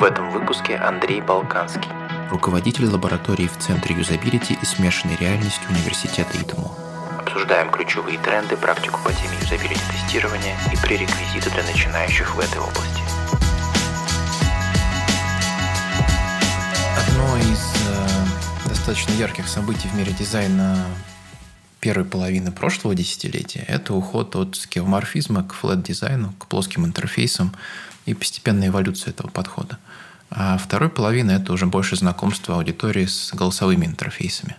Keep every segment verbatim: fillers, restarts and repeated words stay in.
В этом выпуске Андрей Балканский, руководитель лаборатории в Центре юзабилити и смешанной реальности Университета ИТМО. Обсуждаем ключевые тренды, практику по теме юзабилити-тестирования и пререквизиты для начинающих в этой области. Одно из э, достаточно ярких событий в мире дизайна первой половины прошлого десятилетия – это уход от скевморфизма к флэт-дизайну, к плоским интерфейсам и постепенная эволюция этого подхода. А второй половина – это уже больше знакомство аудитории с голосовыми интерфейсами.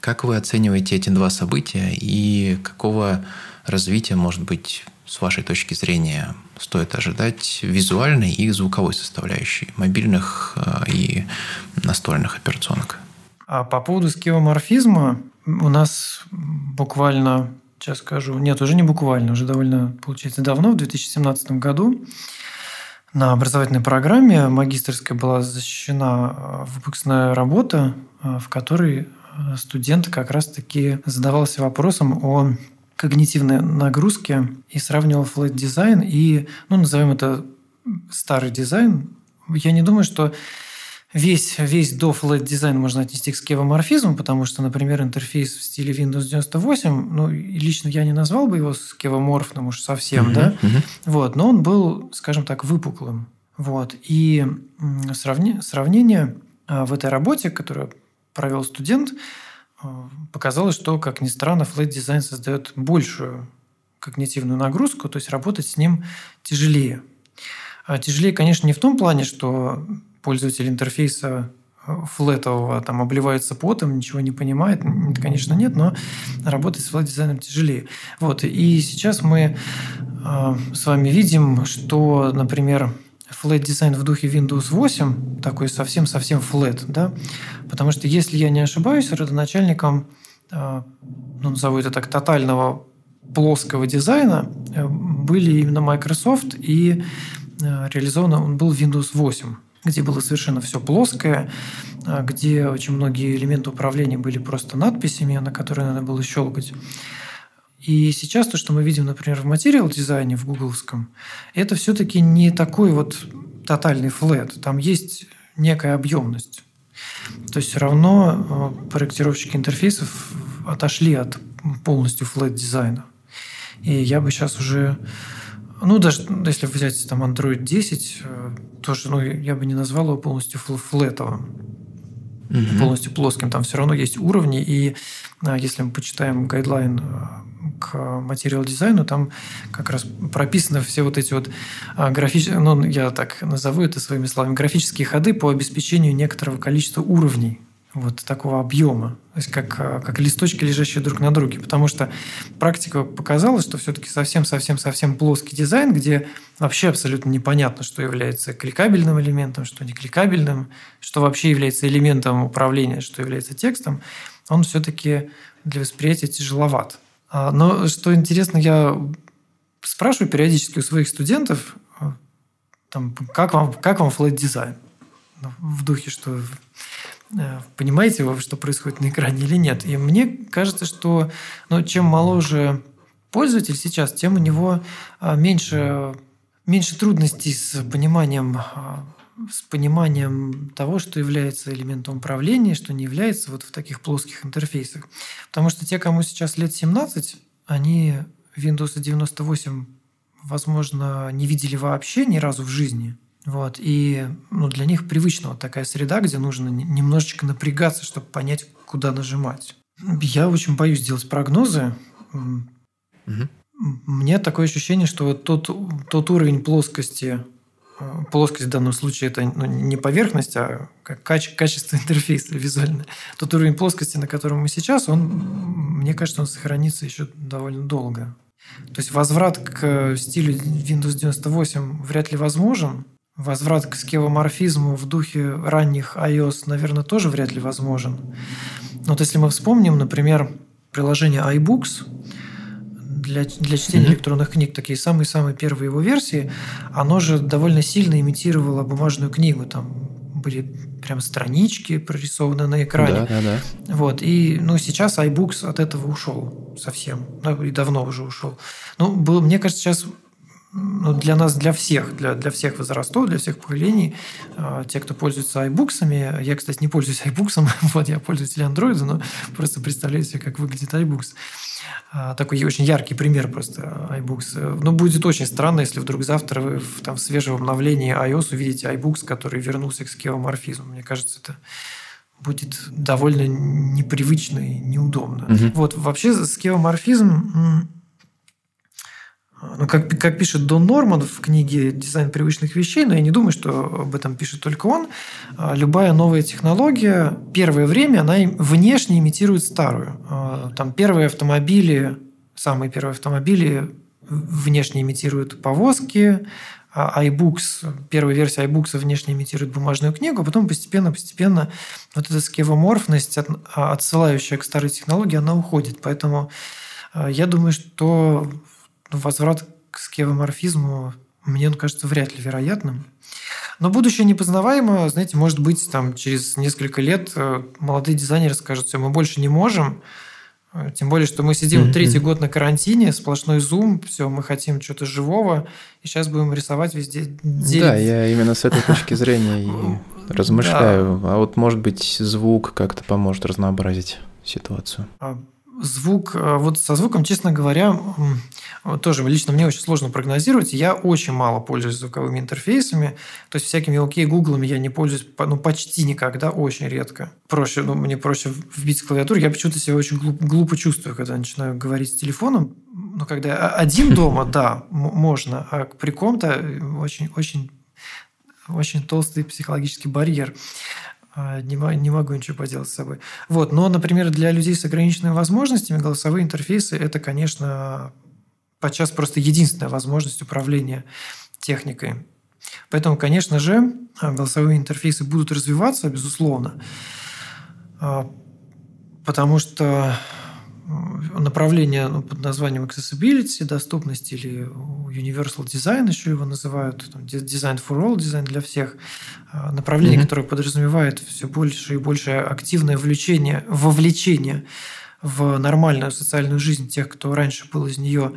Как вы оцениваете эти два события и какого развития, может быть, с вашей точки зрения, стоит ожидать визуальной и звуковой составляющей мобильных и настольных операционок? А по поводу скевоморфизма у нас буквально, сейчас скажу, нет, уже не буквально, уже довольно, получается, давно, в две тысячи семнадцатом году на образовательной программе магистерской была защищена выпускная работа, в которой студент как раз-таки задавался вопросом о когнитивной нагрузке и сравнивал флэт-дизайн и, ну, назовем это старый дизайн. Я не думаю, что Весь, весь до флэт-дизайн можно отнести к скевоморфизму, потому что, например, интерфейс в стиле Windows девяносто восемь, ну, лично я не назвал бы его скевоморфным уж совсем, mm-hmm, да? Mm-hmm. Вот, но он был, скажем так, выпуклым. Вот. И сравни- сравнение в этой работе, которую провел студент, показало, что, как ни странно, флэт-дизайн создает большую когнитивную нагрузку, то есть работать с ним тяжелее. А тяжелее, конечно, не в том плане, что пользователь интерфейса флетового там обливается потом, ничего не понимает. Это, конечно, нет, но работать с флет-дизайном тяжелее. Вот. И сейчас мы э, с вами видим, что, например, флет-дизайн в духе Windows восемь такой совсем-совсем флет. Да? Потому что, если я не ошибаюсь, родоначальником, э, ну, назову это так, тотального плоского дизайна э, были именно Microsoft, и э, реализован он был в Windows восемь. Где было совершенно все плоское, где очень многие элементы управления были просто надписями, на которые надо было щелкать. И сейчас то, что мы видим, например, в Material Design, в гугловском, это все-таки не такой вот тотальный флэт. Там есть некая объемность. То есть все равно проектировщики интерфейсов отошли от полностью флэт-дизайна. И я бы сейчас уже... Ну, даже если взять там Android десять, тоже, ну, я бы не назвал его полностью флетовым, mm-hmm. полностью плоским. Там все равно есть уровни, и если мы почитаем гайдлайн к Material Design, там как раз прописаны все вот эти вот графические, ну, я так назову это своими словами, графические ходы по обеспечению некоторого количества уровней. Вот такого объема, то есть как, как листочки, лежащие друг на друге. Потому что практика показала, что все-таки совсем-совсем-совсем плоский дизайн, где вообще абсолютно непонятно, что является кликабельным элементом, что не кликабельным, что вообще является элементом управления, что является текстом, он все-таки для восприятия тяжеловат. Но что интересно, я спрашиваю периодически у своих студентов, там, как вам, как вам флэт-дизайн? В духе, что... понимаете вы, что происходит на экране или нет. И мне кажется, что, ну, чем моложе пользователь сейчас, тем у него меньше, меньше трудностей с пониманием, с пониманием того, что является элементом управления, что не является вот в таких плоских интерфейсах. Потому что те, кому сейчас лет семнадцать, они Windows девяносто восемь, возможно, не видели вообще ни разу в жизни. Вот. И, ну, для них привычна вот такая среда, где нужно немножечко напрягаться, чтобы понять, куда нажимать. Я очень боюсь делать прогнозы. Угу. Мне такое ощущение, что вот тот, тот уровень плоскости, плоскость в данном случае это, ну, не поверхность, а каче, качество интерфейса визуальное, тот уровень плоскости, на котором мы сейчас, он, мне кажется, он сохранится еще довольно долго. То есть возврат к стилю Windows девяносто восемь вряд ли возможен. Возврат к скевоморфизму в духе ранних iOS, наверное, тоже вряд ли возможен. Но вот если мы вспомним, например, приложение iBooks для, для чтения mm-hmm. электронных книг, такие самые-самые первые его версии, оно же довольно сильно имитировало бумажную книгу. Там были прям странички прорисованы на экране. Да, да, да. Вот. И, ну, сейчас iBooks от этого ушел совсем. Ну, и давно уже ушел. Ну, был, мне кажется, сейчас ну, для нас, для всех, для, для всех возрастов, для всех поколений, э, те, кто пользуется iBooks, я, кстати, не пользуюсь iBooks, вот, я пользователь Android, но просто представляю себе, как выглядит iBooks. Такой очень яркий пример просто iBooks. Но будет очень странно, если вдруг завтра вы в, там, в свежем обновлении iOS увидите iBooks, который вернулся к скеоморфизму. Мне кажется, это будет довольно непривычно и неудобно. Угу. Вот. Вообще скеоморфизм, ну, как, как пишет Дон Норман в книге «Дизайн привычных вещей», но я не думаю, что об этом пишет только он, любая новая технология первое время она внешне имитирует старую. Там первые автомобили, самые первые автомобили внешне имитируют повозки, iBooks, первая версия iBooks внешне имитирует бумажную книгу, а потом постепенно-постепенно вот эта скевоморфность, отсылающая к старой технологии, она уходит. Поэтому я думаю, что возврат к скевоморфизму мне, кажется, вряд ли вероятным. Но будущее непознаваемо. Знаете, может быть, там, через несколько лет молодые дизайнеры скажут: все, мы больше не можем. Тем более, что мы сидим mm-hmm. третий год на карантине, сплошной зум, все, мы хотим чего-то живого, и сейчас будем рисовать везде. Делить. Да, я именно с этой точки зрения и размышляю. Да. А вот, может быть, звук как-то поможет разнообразить ситуацию. Звук, вот со звуком, честно говоря, тоже лично мне очень сложно прогнозировать. Я очень мало пользуюсь звуковыми интерфейсами. То есть всякими окей гуглами я не пользуюсь, ну, почти никогда, очень редко. Проще, ну, мне проще вбить клавиатуру. Я почему-то себя очень глуп, глупо чувствую, когда начинаю говорить с телефоном. Но когда один дома, да, можно, а при ком-то очень-очень очень толстый психологический барьер. Не могу ничего поделать с собой. Вот. Но, например, для людей с ограниченными возможностями голосовые интерфейсы – это, конечно, подчас просто единственная возможность управления техникой. Поэтому, конечно же, голосовые интерфейсы будут развиваться, безусловно, потому что направление под названием accessibility, доступность, или universal design еще его называют, там, design for all, дизайн для всех, направление, mm-hmm. которое подразумевает все больше и больше активное вовлечение, вовлечение в нормальную социальную жизнь тех, кто раньше был из нее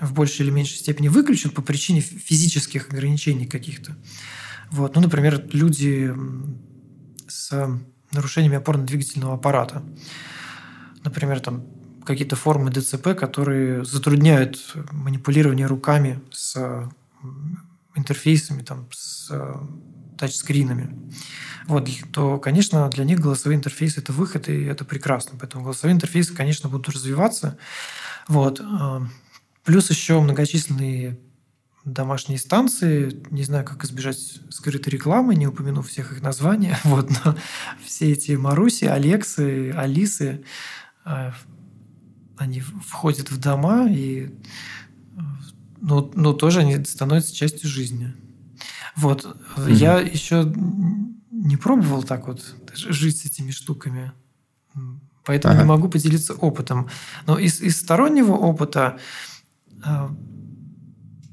в большей или меньшей степени выключен по причине физических ограничений каких-то. Вот. Ну, например, люди с нарушениями опорно-двигательного аппарата. Например, там какие-то формы ДЦП, которые затрудняют манипулирование руками с интерфейсами, там, с тачскринами. Вот, то, конечно, для них голосовые интерфейсы – это выход, и это прекрасно. Поэтому голосовые интерфейсы, конечно, будут развиваться. Вот. Плюс еще многочисленные домашние станции. Не знаю, как избежать скрытой рекламы, не упомянув всех их названий. Вот, но все эти Маруси, Алексы, Алисы – они входят в дома, и, ну, ну, тоже они становятся частью жизни. Вот. Mm-hmm. Я еще не пробовал так вот жить с этими штуками, поэтому ага. не могу поделиться опытом. Но из, из стороннего опыта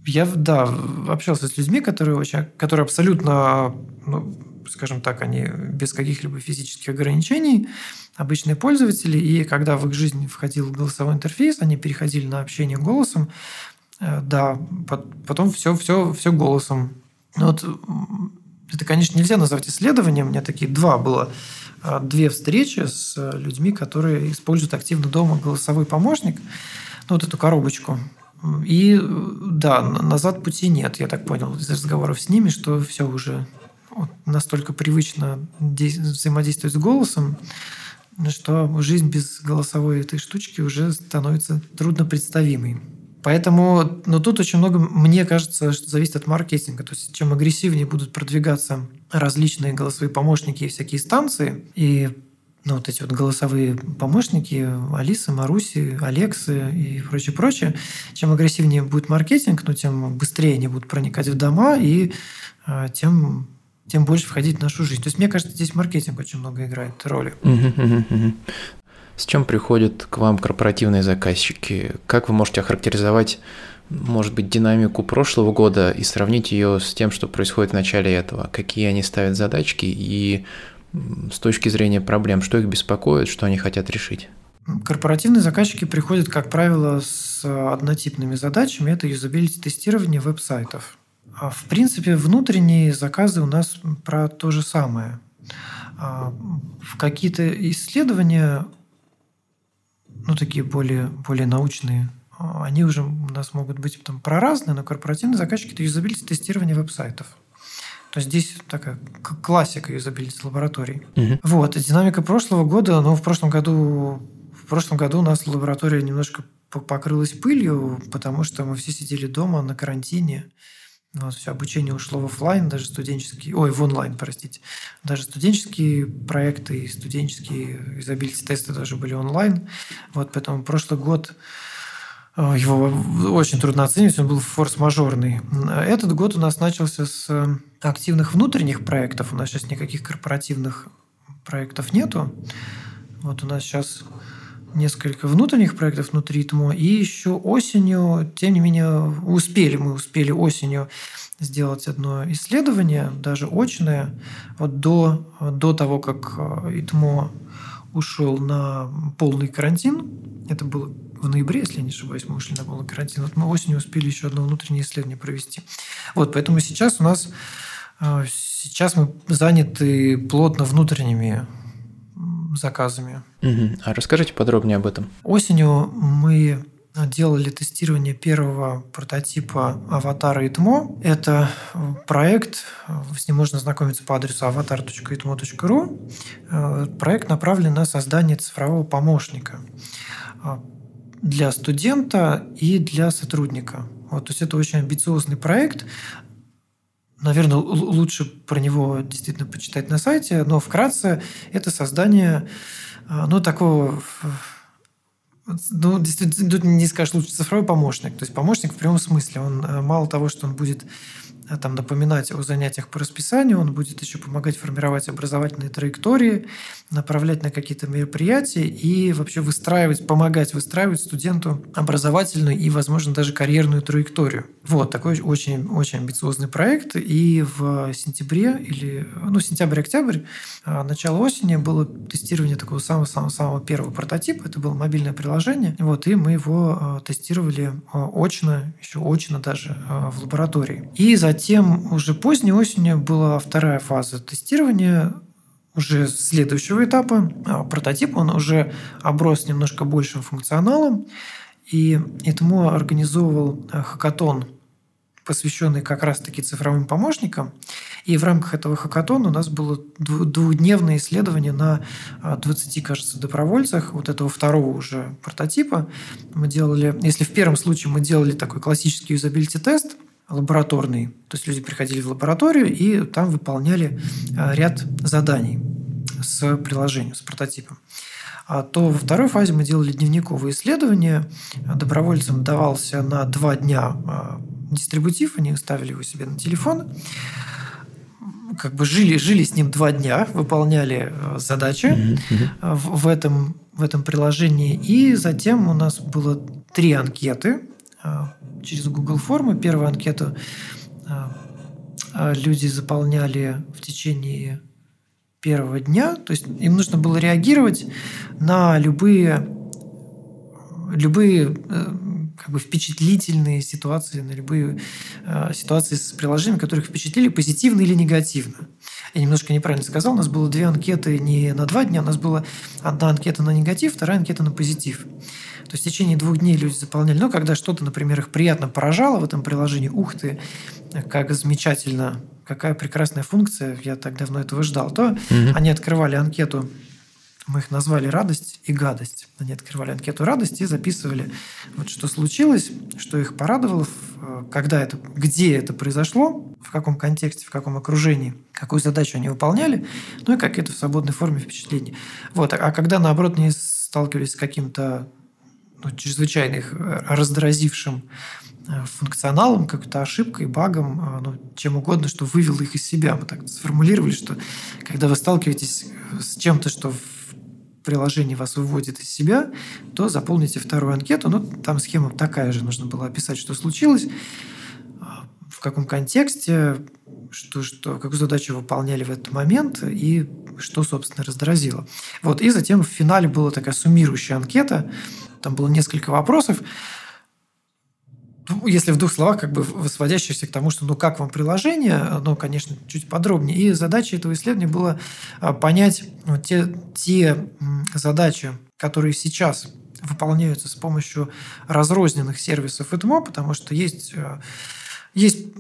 я, да, общался с людьми, которые, очень, которые абсолютно, ну, скажем так, они без каких-либо физических ограничений, обычные пользователи, и когда в их жизнь входил голосовой интерфейс, они переходили на общение голосом, да, потом все, все, все голосом. Вот это, конечно, нельзя назвать исследованием. У меня такие два было, две встречи с людьми, которые используют активно дома голосовой помощник, ну, вот эту коробочку. И да, назад пути нет, я так понял из разговоров с ними, что все уже настолько привычно взаимодействовать с голосом, что жизнь без голосовой этой штучки уже становится труднопредставимой. Поэтому, но тут очень много, мне кажется, что зависит от маркетинга. То есть чем агрессивнее будут продвигаться различные голосовые помощники и всякие станции, и, ну, вот эти вот голосовые помощники Алиса, Маруси, Алексы и прочее-прочее, чем агрессивнее будет маркетинг, ну, тем быстрее они будут проникать в дома, и э, тем... тем больше входить в нашу жизнь. То есть, мне кажется, здесь маркетинг очень много играет роли. С чем приходят к вам корпоративные заказчики? Как вы можете охарактеризовать, может быть, динамику прошлого года и сравнить ее с тем, что происходит в начале этого? Какие они ставят задачки и с точки зрения проблем, что их беспокоит, что они хотят решить? Корпоративные заказчики приходят, как правило, с однотипными задачами. Это юзабилити-тестирование веб-сайтов. А в принципе, внутренние заказы у нас про то же самое. В какие-то исследования, ну, такие более, более научные, они уже у нас могут быть там про разные, но корпоративные заказчики – это юзабилити-тестирование веб-сайтов. То есть здесь такая классика юзабилити-лабораторий. Угу. Вот. Динамика прошлого года, ну, в прошлом году... В прошлом году у нас лаборатория немножко покрылась пылью, потому что мы все сидели дома на карантине. Вот, все обучение ушло в офлайн, даже студенческие... Ой, в онлайн, простите. Даже студенческие проекты и студенческие юзабилити-тесты даже были онлайн. Вот, поэтому прошлый год его очень трудно оценивать, он был форс-мажорный. Этот год у нас начался с активных внутренних проектов. У нас сейчас никаких корпоративных проектов нету. Вот у нас сейчас... несколько внутренних проектов внутри ИТМО, и еще осенью, тем не менее, успели, мы успели осенью сделать одно исследование, даже очное, вот до, до того, как ИТМО ушел на полный карантин, это было в ноябре, если я не ошибаюсь, мы ушли на полный карантин, вот мы осенью успели еще одно внутреннее исследование провести. Вот, поэтому сейчас у нас, сейчас мы заняты плотно внутренними заказами. Угу. А расскажите подробнее об этом. Осенью мы делали тестирование первого прототипа «Аватара ИТМО». Это проект, с ним можно знакомиться по адресу аватар точка итмо точка ру. Проект направлен на создание цифрового помощника для студента и для сотрудника. Вот, то есть это очень амбициозный проект. Наверное, лучше про него действительно почитать на сайте, но вкратце это создание, ну, такого, ну, действительно, не скажешь лучше, цифровой помощник. То есть помощник в прямом смысле. Он мало того, что он будет там напоминать о занятиях по расписанию, он будет еще помогать формировать образовательные траектории, направлять на какие-то мероприятия и вообще выстраивать, помогать выстраивать студенту образовательную и, возможно, даже карьерную траекторию. Вот, такой очень-очень амбициозный проект. И в сентябре или... Ну, сентябрь-октябрь, начало осени было тестирование такого самого-самого-самого первого прототипа. Это было мобильное приложение. Вот, и мы его тестировали очно, еще очно даже в лаборатории. И затем Затем уже поздней осенью была вторая фаза тестирования уже следующего этапа. Прототип, он уже оброс немножко большим функционалом. И ИТМО организовывал хакатон, посвященный как раз-таки цифровым помощникам. И в рамках этого хакатона у нас было двухдневное исследование на двадцати, кажется, добровольцах вот этого второго уже прототипа. Мы делали, если в первом случае мы делали такой классический юзабилити-тест, лабораторный. То есть люди приходили в лабораторию и там выполняли ряд заданий с приложением, с прототипом. А то во второй фазе мы делали дневниковые исследования. Добровольцам давался на два дня дистрибутив, они ставили его себе на телефон. Как бы жили, жили с ним два дня, выполняли задачи mm-hmm. в, в, этом, в этом приложении. И затем у нас было три анкеты через Google Формы. Первую анкету люди заполняли в течение первого дня. То есть им нужно было реагировать на любые, любые как бы впечатлительные ситуации, на любые ситуации с приложениями, которые их впечатлили позитивно или негативно. Я немножко неправильно сказал. У нас было две анкеты не на два дня. У нас была одна анкета на негатив, вторая анкета на позитив. То есть в течение двух дней люди заполняли. Ну, когда что-то, например, их приятно поражало в этом приложении. Ух ты, как замечательно, какая прекрасная функция, я так давно этого ждал. То mm-hmm. они открывали анкету, мы их назвали «Радость» и «Гадость». Они открывали анкету «Радость» и записывали, вот что случилось, что их порадовало, когда это, где это произошло, в каком контексте, в каком окружении, какую задачу они выполняли, ну и как это в свободной форме впечатление. Вот. А когда, наоборот, они сталкивались с каким-то ну, чрезвычайно их раздразившим функционалом, какой-то ошибкой, багом, ну, чем угодно, что вывело их из себя. Мы так сформулировали, что когда вы сталкиваетесь с чем-то, что в приложении вас выводит из себя, то заполните вторую анкету. Ну, там схема такая же. Нужно было описать, что случилось, в каком контексте, что, что, какую задачу выполняли в этот момент и что, собственно, раздразило. Вот. И затем в финале была такая суммирующая анкета. Там было несколько вопросов. Если в двух словах, как бы сводящихся к тому, что ну как вам приложение, ну, конечно, чуть подробнее. И задача этого исследования была понять ну, те, те задачи, которые сейчас выполняются с помощью разрозненных сервисов ИТМО, потому что есть, есть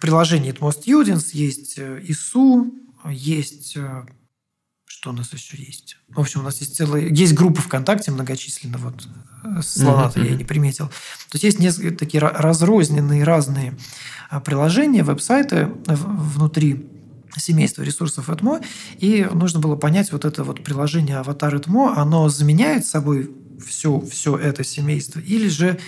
приложение ИТМО Students, есть ИСУ, есть... Что у нас еще есть? В общем, у нас есть целая... Есть группа ВКонтакте многочисленная, вот слова-то mm-hmm. я не приметил. То есть, есть несколько такие разрозненные разные приложения, веб-сайты внутри семейства ресурсов ИТМО, и нужно было понять вот это вот приложение «Аватар ИТМО», оно заменяет собой все, все это семейство или же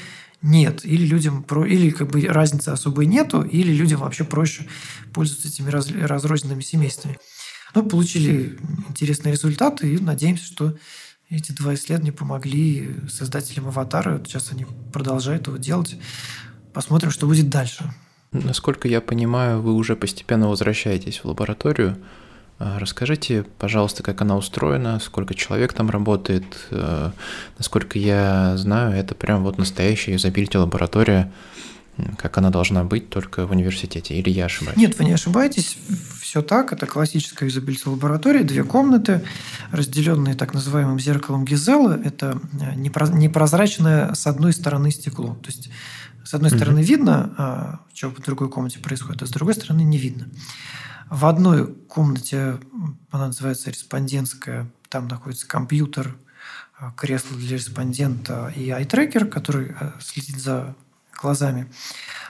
нет, или людям про, или как бы разницы особой нету, или людям вообще проще пользоваться этими раз, разрозненными семействами. Ну, получили интересные результаты, и надеемся, что эти два исследования помогли создателям «Аватара». Вот сейчас они продолжают его делать. Посмотрим, что будет дальше. Насколько я понимаю, вы уже постепенно возвращаетесь в лабораторию. Расскажите, пожалуйста, как она устроена, сколько человек там работает. Насколько я знаю, это прям вот настоящая юзабилити-лаборатория, как она должна быть, только в университете. Или я ошибаюсь? Нет, вы не ошибаетесь. Все так. Это классическая юзабилити-лаборатория. Две комнаты, разделенные так называемым зеркалом Гезелла. Это непрозрачное с одной стороны стекло. То есть, с одной стороны mm-hmm. видно, что в другой комнате происходит, а с другой стороны не видно. В одной комнате, она называется респондентская, там находится компьютер, кресло для респондента и ай-трекер, который следит за глазами.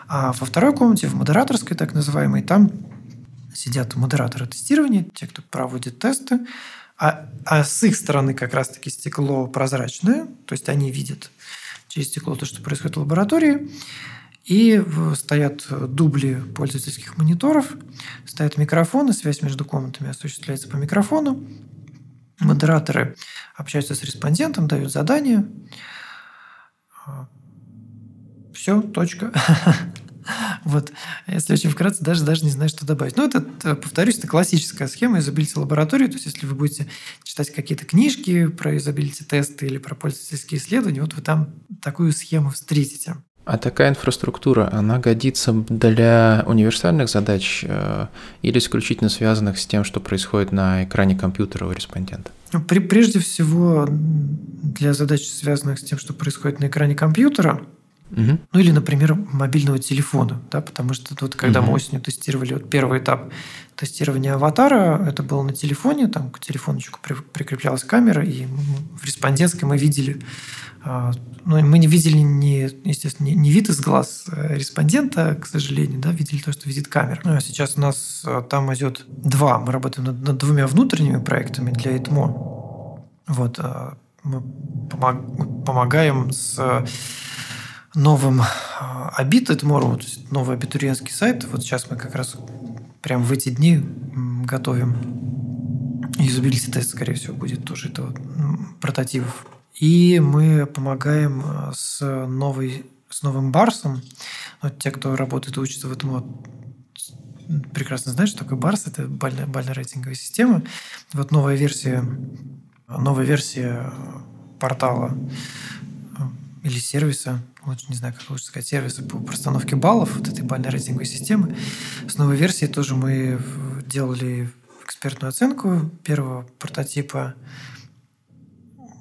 А во второй комнате, в модераторской, так называемой, там сидят модераторы тестирования, те, кто проводит тесты. А, а с их стороны как раз-таки стекло прозрачное, то есть они видят через стекло то, что происходит в лаборатории. И стоят дубли пользовательских мониторов, стоят микрофоны, связь между комнатами осуществляется по микрофону. Модераторы общаются с респондентом, дают задания. Все, точка. Вот. Если очень вкратце, даже, даже не знаю, что добавить. Но это, повторюсь, это классическая схема юзабилити-лаборатории. То есть, если вы будете читать какие-то книжки про юзабилити-тесты или про пользовательские исследования, вот вы там такую схему встретите. А такая инфраструктура, она годится для универсальных задач э, или исключительно связанных с тем, что происходит на экране компьютера у респондента? При, прежде всего, для задач, связанных с тем, что происходит на экране компьютера, угу. ну или, например, мобильного телефона, да, потому что вот, когда угу. мы осенью тестировали вот, первый этап тестирования «Аватара», это было на телефоне, там к телефончику при, прикреплялась камера, и в респондентской мы видели... Ну, мы не видели, не, естественно, не вид из глаз респондента, к сожалению, да, видели то, что видит камера. Ну, а сейчас у нас там идет два. Мы работаем над, над двумя внутренними проектами для ИТМО. Вот. Мы помогаем с новым абит точка ай ти эм о точка ру, то есть новый абитуриентский сайт. Вот сейчас мы как раз прямо в эти дни готовим. Юзабилити-тест, скорее всего, будет тоже этого прототипов. И мы помогаем с, новой, с новым барсом. Вот те, кто работает и учится в этом, прекрасно знают, что такое барс. Это бально-рейтинговая система. Вот новая версия, новая версия портала или сервиса, лучше не знаю, как лучше сказать, сервиса по простановке баллов вот этой бально-рейтинговой системы. С новой версией тоже мы делали экспертную оценку первого прототипа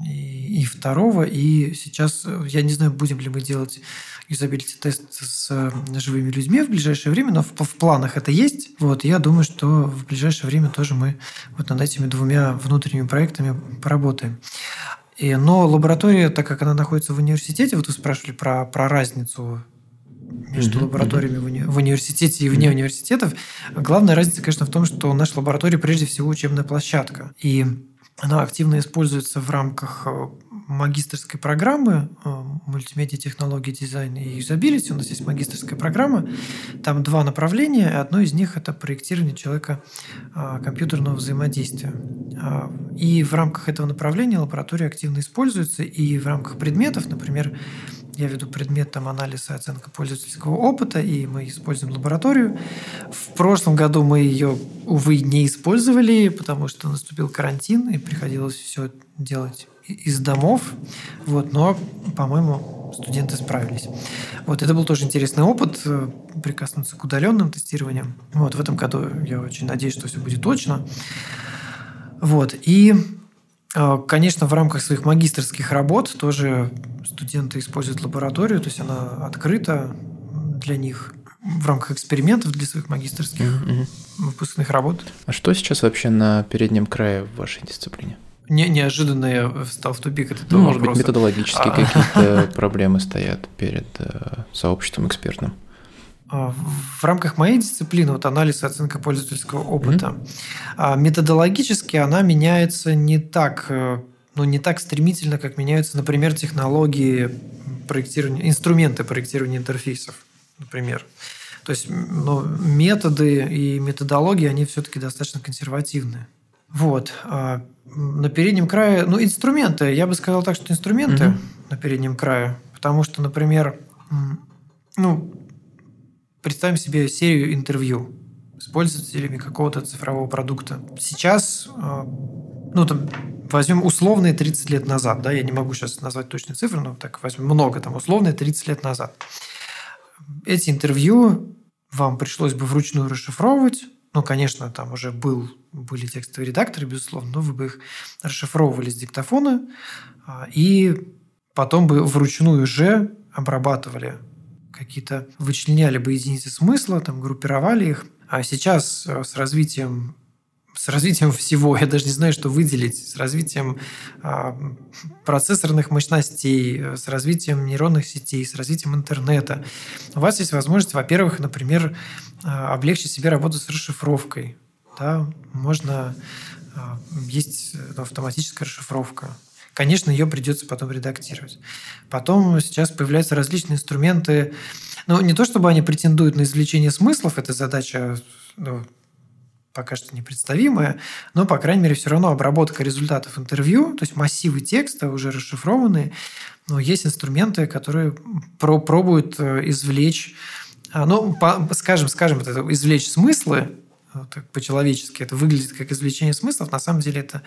и второго, и сейчас, я не знаю, будем ли мы делать юзабилити-тест с живыми людьми в ближайшее время, но в, в планах это есть. Вот, я думаю, что в ближайшее время тоже мы вот над этими двумя внутренними проектами поработаем. И, но лаборатория, так как она находится в университете, вот вы спрашивали про, про разницу между mm-hmm. лабораториями в, уни- в университете и вне mm-hmm. университетов, главная разница, конечно, в том, что наша лаборатория прежде всего учебная площадка. И она активно используется в рамках магистерской программы мультимедиа, технологии, дизайн и юзабилити. У нас есть магистерская программа. Там два направления. Одно из них – это проектирование человека компьютерного взаимодействия. И в рамках этого направления лаборатория активно используется. И в рамках предметов, например, я веду предмет там, анализ и оценка пользовательского опыта, и мы используем лабораторию. В прошлом году мы ее, увы, не использовали, потому что наступил карантин, и приходилось все делать из домов. Вот, но, по-моему, студенты справились. Вот, это был тоже интересный опыт, прикоснуться к удаленным тестированиям. Вот, в этом году я очень надеюсь, что все будет точно. Вот, и... Конечно, в рамках своих магистерских работ тоже студенты используют лабораторию, то есть она открыта для них в рамках экспериментов для своих магистерских mm-hmm. выпускных работ. А что сейчас вообще на переднем крае в вашей дисциплине? Не, неожиданно я встал в тупик от этого ну, вопроса. Может быть, методологические а... какие-то проблемы стоят перед сообществом экспертным? В рамках моей дисциплины, вот анализ и оценка пользовательского опыта, mm-hmm. методологически она меняется не так, ну, не так стремительно, как меняются, например, технологии проектирования, инструменты проектирования интерфейсов, например. То есть ну, методы и методологии, они все-таки достаточно консервативны. Вот. На переднем крае, ну, инструменты, я бы сказал так, что инструменты mm-hmm. на переднем крае, потому что, например, ну, представим себе серию интервью с пользователями какого-то цифрового продукта. Сейчас, ну, там, возьмем условные тридцать лет назад, да, я не могу сейчас назвать точные цифры, но так возьмем много, там, условные тридцать лет назад. Эти интервью вам пришлось бы вручную расшифровывать. Ну, конечно, там уже был, были текстовые редакторы, безусловно, но вы бы их расшифровывали с диктофона и потом бы вручную же обрабатывали какие-то, вычленяли бы единицы смысла, там, группировали их. А сейчас с развитием, с развитием всего, я даже не знаю, что выделить, с развитием а, процессорных мощностей, с развитием нейронных сетей, с развитием интернета, у вас есть возможность, во-первых, например, облегчить себе работу с расшифровкой. Да? Можно... Есть автоматическая расшифровка. Конечно, ее придется потом редактировать. Потом сейчас появляются различные инструменты. Ну, не то чтобы они претендуют на извлечение смыслов, эта задача ну, пока что непредставимая, но, по крайней мере, все равно обработка результатов интервью, то есть массивы текста уже расшифрованные, но есть инструменты, которые про- пробуют извлечь, ну, по, скажем, скажем, это, извлечь смыслы. По-человечески это выглядит как извлечение смыслов. На самом деле это,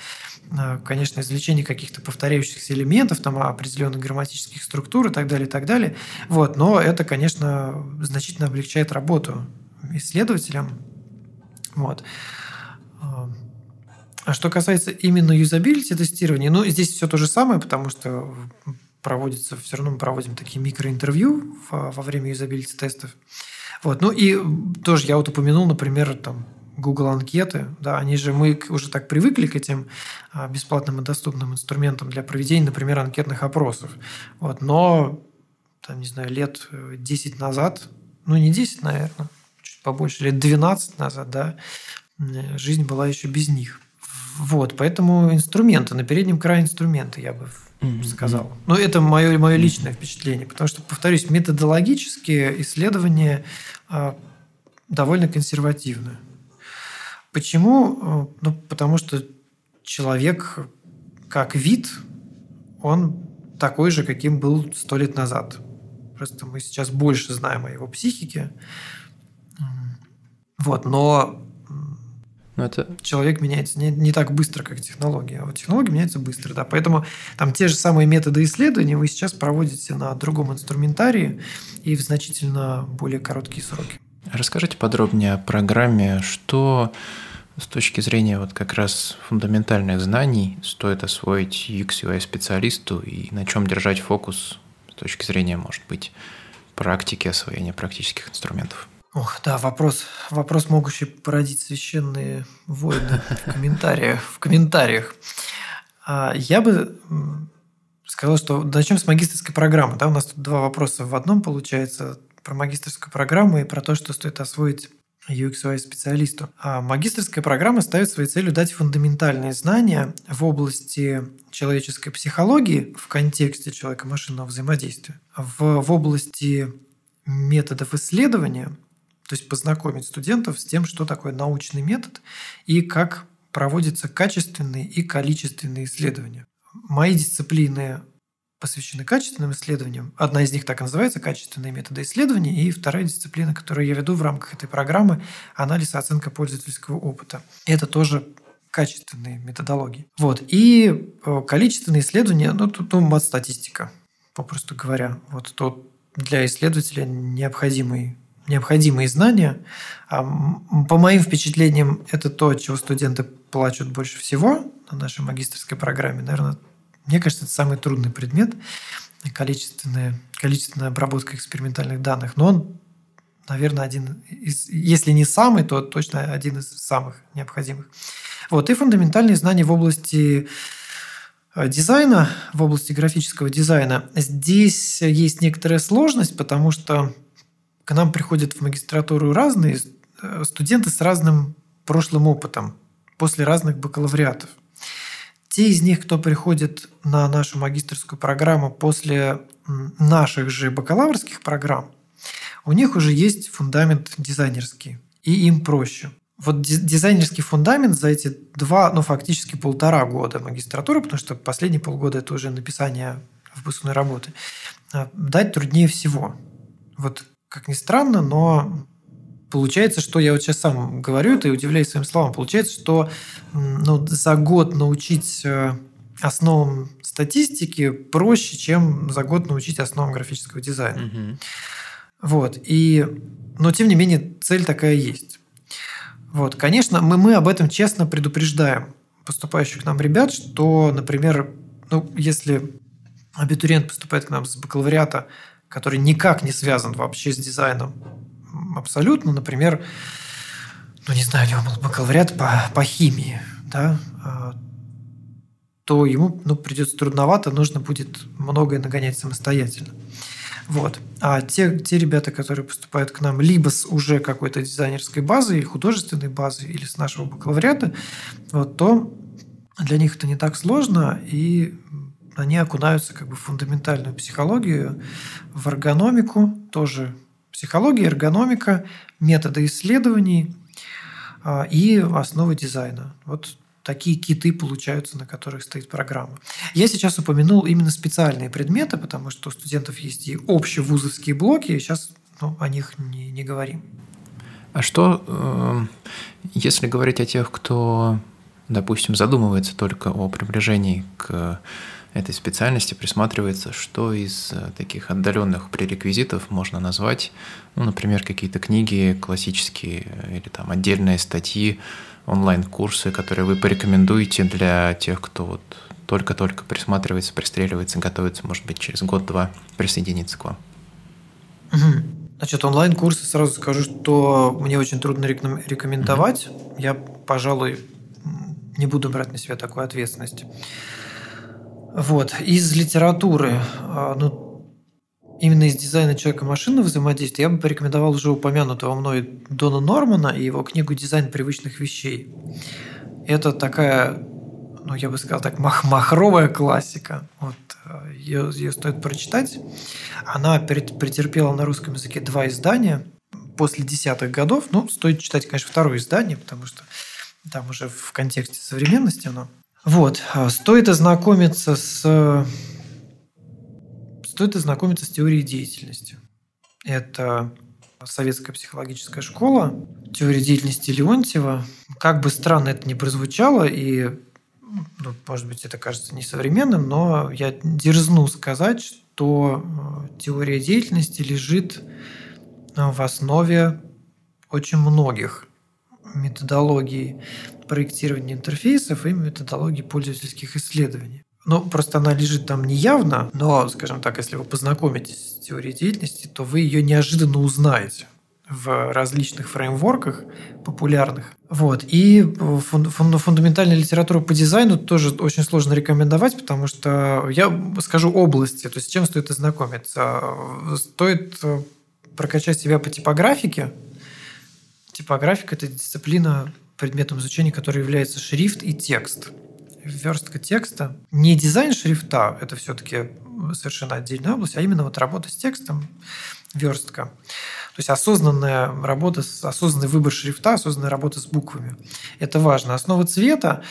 конечно, извлечение каких-то повторяющихся элементов, там, определенных грамматических структур и так далее, и так далее. Вот. Но это, конечно, значительно облегчает работу исследователям. Вот. А что касается именно юзабилити тестирования, ну, здесь все то же самое, потому что проводится, все равно мы проводим такие микроинтервью во, во время юзабилити тестов. Вот. Ну и тоже я вот упомянул, например, там, Google анкеты. Да, они же, мы уже так привыкли к этим бесплатным и доступным инструментам для проведения, например, анкетных опросов. Вот. Но, там, не знаю, лет десять назад, ну не десять, наверное, чуть побольше, лет двенадцать назад, да, жизнь была еще без них. Вот, поэтому инструменты, на переднем крае инструменты, я бы mm-hmm. сказал. Но это мое, мое личное mm-hmm. впечатление, потому что, повторюсь, методологические исследования э, довольно консервативны. Почему? Ну, потому что человек как вид, он такой же, каким был сто лет назад. Просто мы сейчас больше знаем о его психике. Вот, но... Но это... Человек меняется не, не так быстро, как технология. А вот технология меняется быстро, да. Поэтому там те же самые методы исследования вы сейчас проводите на другом инструментарии и в значительно более короткие сроки. Расскажите подробнее о программе, что с точки зрения вот как раз фундаментальных знаний стоит освоить ю экс ю ай специалисту и на чем держать фокус с точки зрения, может быть, практики освоения практических инструментов. Ох, да, вопрос, вопрос, могущий породить священные войны в комментариях. В комментариях. Я бы сказал, что начнем с магистерской программы. Да, у нас тут два вопроса в одном получается. Про магистерскую программу и про то, что стоит освоить ю экс ю ай-специалисту. А магистерская программа ставит своей целью дать фундаментальные знания в области человеческой психологии в контексте человека-машинного взаимодействия, в, в области методов исследования, то есть познакомить студентов с тем, что такое научный метод и как проводятся качественные и количественные исследования. Мои дисциплины посвящены качественным исследованиям. Одна из них так и называется — качественные методы исследований, и вторая дисциплина, которую я веду в рамках этой программы, — анализ и оценка пользовательского опыта. Это тоже качественные методологии. Вот. И количественные исследования, ну, тут ну, статистика, попросту говоря. Вот тут для исследователя необходимые, необходимые знания. По моим впечатлениям, это то, от чего студенты плачут больше всего на нашей магистерской программе. Наверное, мне кажется, это самый трудный предмет — количественная, количественная обработка экспериментальных данных. Но он, наверное, один из, если не самый, то точно один из самых необходимых. Вот. И фундаментальные знания в области дизайна, в области графического дизайна. Здесь есть некоторая сложность, потому что к нам приходят в магистратуру разные студенты с разным прошлым опытом после разных бакалавриатов. Те из них, кто приходит на нашу магистерскую программу после наших же бакалаврских программ, у них уже есть фундамент дизайнерский, и им проще. Вот дизайнерский фундамент за эти два, ну, фактически полтора года магистратуры, потому что последние полгода – это уже написание выпускной работы, дать труднее всего. Вот, как ни странно, но получается, что я вот сейчас сам говорю это и удивляюсь своим словам. Получается, что ну, за год научить основам статистики проще, чем за год научить основам графического дизайна. Mm-hmm. Вот. И, но, тем не менее, цель такая есть. Вот, конечно, мы, мы об этом честно предупреждаем поступающих к нам ребят, что, например, ну, если абитуриент поступает к нам с бакалавриата, который никак не связан вообще с дизайном абсолютно, например, ну, не знаю, у него был бакалавриат по, по химии, да, то ему ну, придется трудновато, нужно будет многое нагонять самостоятельно. Вот. А те, те ребята, которые поступают к нам либо с уже какой-то дизайнерской базой, художественной базой, или с нашего бакалавриата, вот, то для них это не так сложно, и они окунаются как бы в фундаментальную психологию, в эргономику, тоже психология, эргономика, методы исследований и основы дизайна. Вот такие киты получаются, на которых стоит программа. Я сейчас упомянул именно специальные предметы, потому что у студентов есть и общевузовские блоки, и сейчас ну, о них не, не говорим. А что, если говорить о тех, кто, допустим, задумывается только о приближении к этой специальности, присматривается, что из таких отдаленных пререквизитов можно назвать, ну, например, какие-то книги классические или там отдельные статьи, онлайн-курсы, которые вы порекомендуете для тех, кто вот только-только присматривается, пристреливается, готовится, может быть, через год-два присоединиться к вам? Угу. Значит, онлайн-курсы, сразу скажу, что мне очень трудно реком- рекомендовать. Угу. Я, пожалуй, не буду брать на себя такую ответственность. Вот. Из литературы, ну, именно из дизайна человека-машины взаимодействия, я бы порекомендовал уже упомянутого мной Дона Нормана и его книгу «Дизайн привычных вещей». Это такая, ну, я бы сказал так, мах- махровая классика. Вот. Ее, ее стоит прочитать. Она претерпела на русском языке два издания после десятых годов. Ну, стоит читать, конечно, второе издание, потому что там уже в контексте современности оно. Вот. Стоит ознакомиться с... Стоит ознакомиться с теорией деятельности. Это советская психологическая школа, теория деятельности Леонтьева. Как бы странно это ни прозвучало, и, ну, может быть, это кажется несовременным, но я дерзну сказать, что теория деятельности лежит в основе очень многих методологий проектирования интерфейсов и методологии пользовательских исследований. Ну, просто она лежит там неявно, но, скажем так, если вы познакомитесь с теорией деятельности, то вы ее неожиданно узнаете в различных фреймворках популярных. Вот. И фундаментальная литература по дизайну тоже очень сложно рекомендовать, потому что я скажу области, то есть с чем стоит ознакомиться. Стоит прокачать себя по типографике. Типографика – это дисциплина, предметом изучения которой является шрифт и текст. Верстка текста. Не дизайн шрифта, это все-таки совершенно отдельная область, а именно вот работа с текстом, верстка. То есть осознанная работа, осознанный выбор шрифта, осознанная работа с буквами. Это важно. Основа цвета.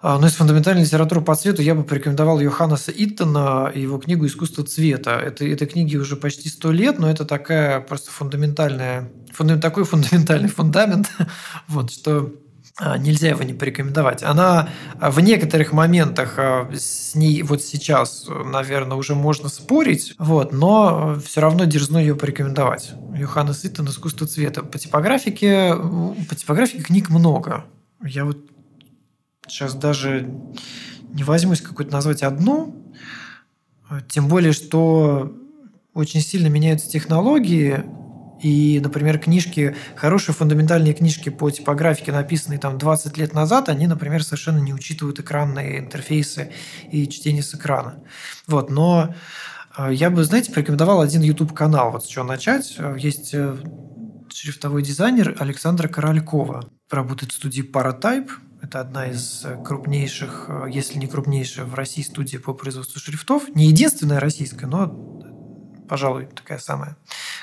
Но из фундаментальной литературы по цвету я бы порекомендовал Йоханнеса Иттена и его книгу «Искусство цвета». Это, этой книге уже почти сто лет, но это такая просто фундаментальная, фундамент, такой фундаментальный фундамент, вот, что нельзя его не порекомендовать. Она в некоторых моментах с ней вот сейчас, наверное, уже можно спорить, вот, но все равно дерзну ее порекомендовать. Йоханнес Иттен «Искусство цвета». По типографике, по типографике книг много. Я вот сейчас даже не возьмусь какую-то назвать одну, тем более, что очень сильно меняются технологии, и, например, книжки, хорошие фундаментальные книжки по типографике, написанные там двадцать лет назад, они, например, совершенно не учитывают экранные интерфейсы и чтение с экрана. Вот, но я бы, знаете, порекомендовал один YouTube-канал, вот с чего начать. Есть шрифтовой дизайнер Александра Королькова, работает в студии Paratype. Это одна из крупнейших, если не крупнейшая в России студия по производству шрифтов. Не единственная российская, но, пожалуй, такая самая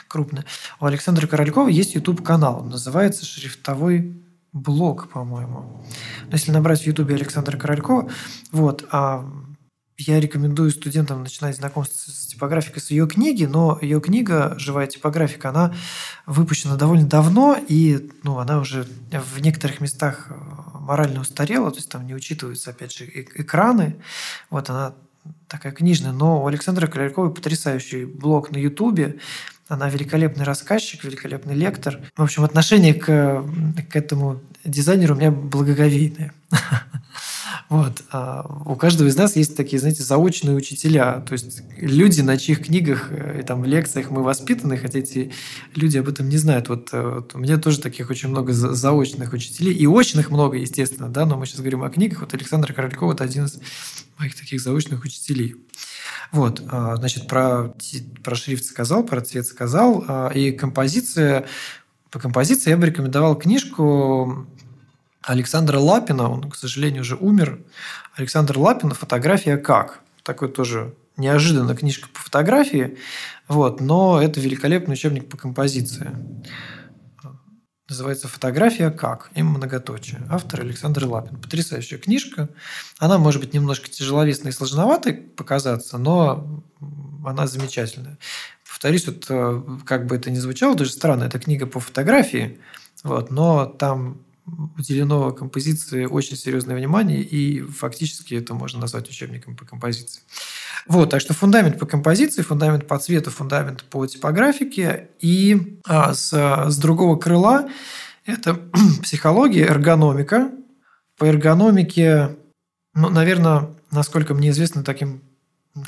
крупная. У Александра Королькова есть YouTube-канал. Он называется «Шрифтовой блог», по-моему. Но если набрать в YouTube Александра Королькова... Вот, а я рекомендую студентам начинать знакомство с типографикой с ее книги, но ее книга «Живая типографика», она выпущена довольно давно, и ну, она уже в некоторых местах... морально устарела, то есть там не учитываются, опять же, экраны. Вот она такая книжная. Но у Александры Корольковой потрясающий блог на Ютубе. Она великолепный рассказчик, великолепный лектор. В общем, отношение к, к этому дизайнеру у меня благоговейное. Вот. У каждого из нас есть такие, знаете, заочные учителя, то есть люди, на чьих книгах и там лекциях мы воспитаны, хотя эти люди об этом не знают. Вот, вот у меня тоже таких очень много заочных учителей, и очных много, естественно, да, но мы сейчас говорим о книгах. Вот Александра Королькова – это один из моих таких заочных учителей. Вот, значит, про, про шрифт сказал, про цвет сказал, и композиция. По композиции я бы рекомендовал книжку Александра Лапина, он, к сожалению, уже умер. Александр Лапин, «Фотография как». Такой тоже неожиданная книжка по фотографии, вот, но это великолепный учебник по композиции. Называется «Фотография как» и многоточие. Автор Александр Лапин. Потрясающая книжка. Она, может быть, немножко тяжеловесной и сложноватой показаться, но она замечательная. Повторюсь, вот, как бы это ни звучало, даже странно, это книга по фотографии, вот, но там уделено композиции очень серьезное внимание, и фактически это можно назвать учебником по композиции. Вот, так что фундамент по композиции, фундамент по цвету, фундамент по типографике. И а, с, с другого крыла это психология, эргономика. По эргономике, ну, наверное, насколько мне известно, таким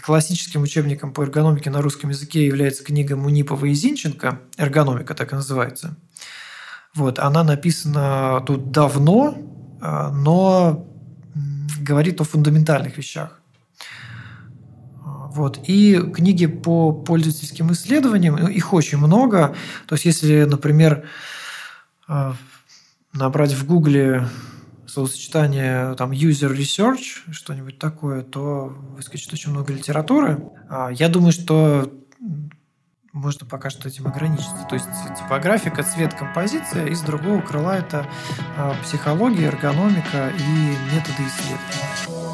классическим учебником по эргономике на русском языке является книга Мунипова и Зинченко. «Эргономика» так и называется. Вот, она написана тут давно, но говорит о фундаментальных вещах. Вот. И книги по пользовательским исследованиям, их очень много. То есть, если, например, набрать в Гугле словосочетание там, user research, что-нибудь такое, то выскочит очень много литературы. Я думаю, что можно пока что этим ограничиться. То есть типографика, цвет, композиция, и с другого крыла это психология, эргономика и методы исследования.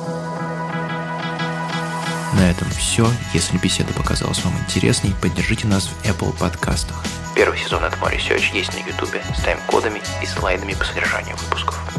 На этом все. Если беседа показалась вам интересной, поддержите нас в Apple подкастах. Первый сезон «ИТМО Research» есть на Ютубе с тайм-кодами и слайдами по содержанию выпусков.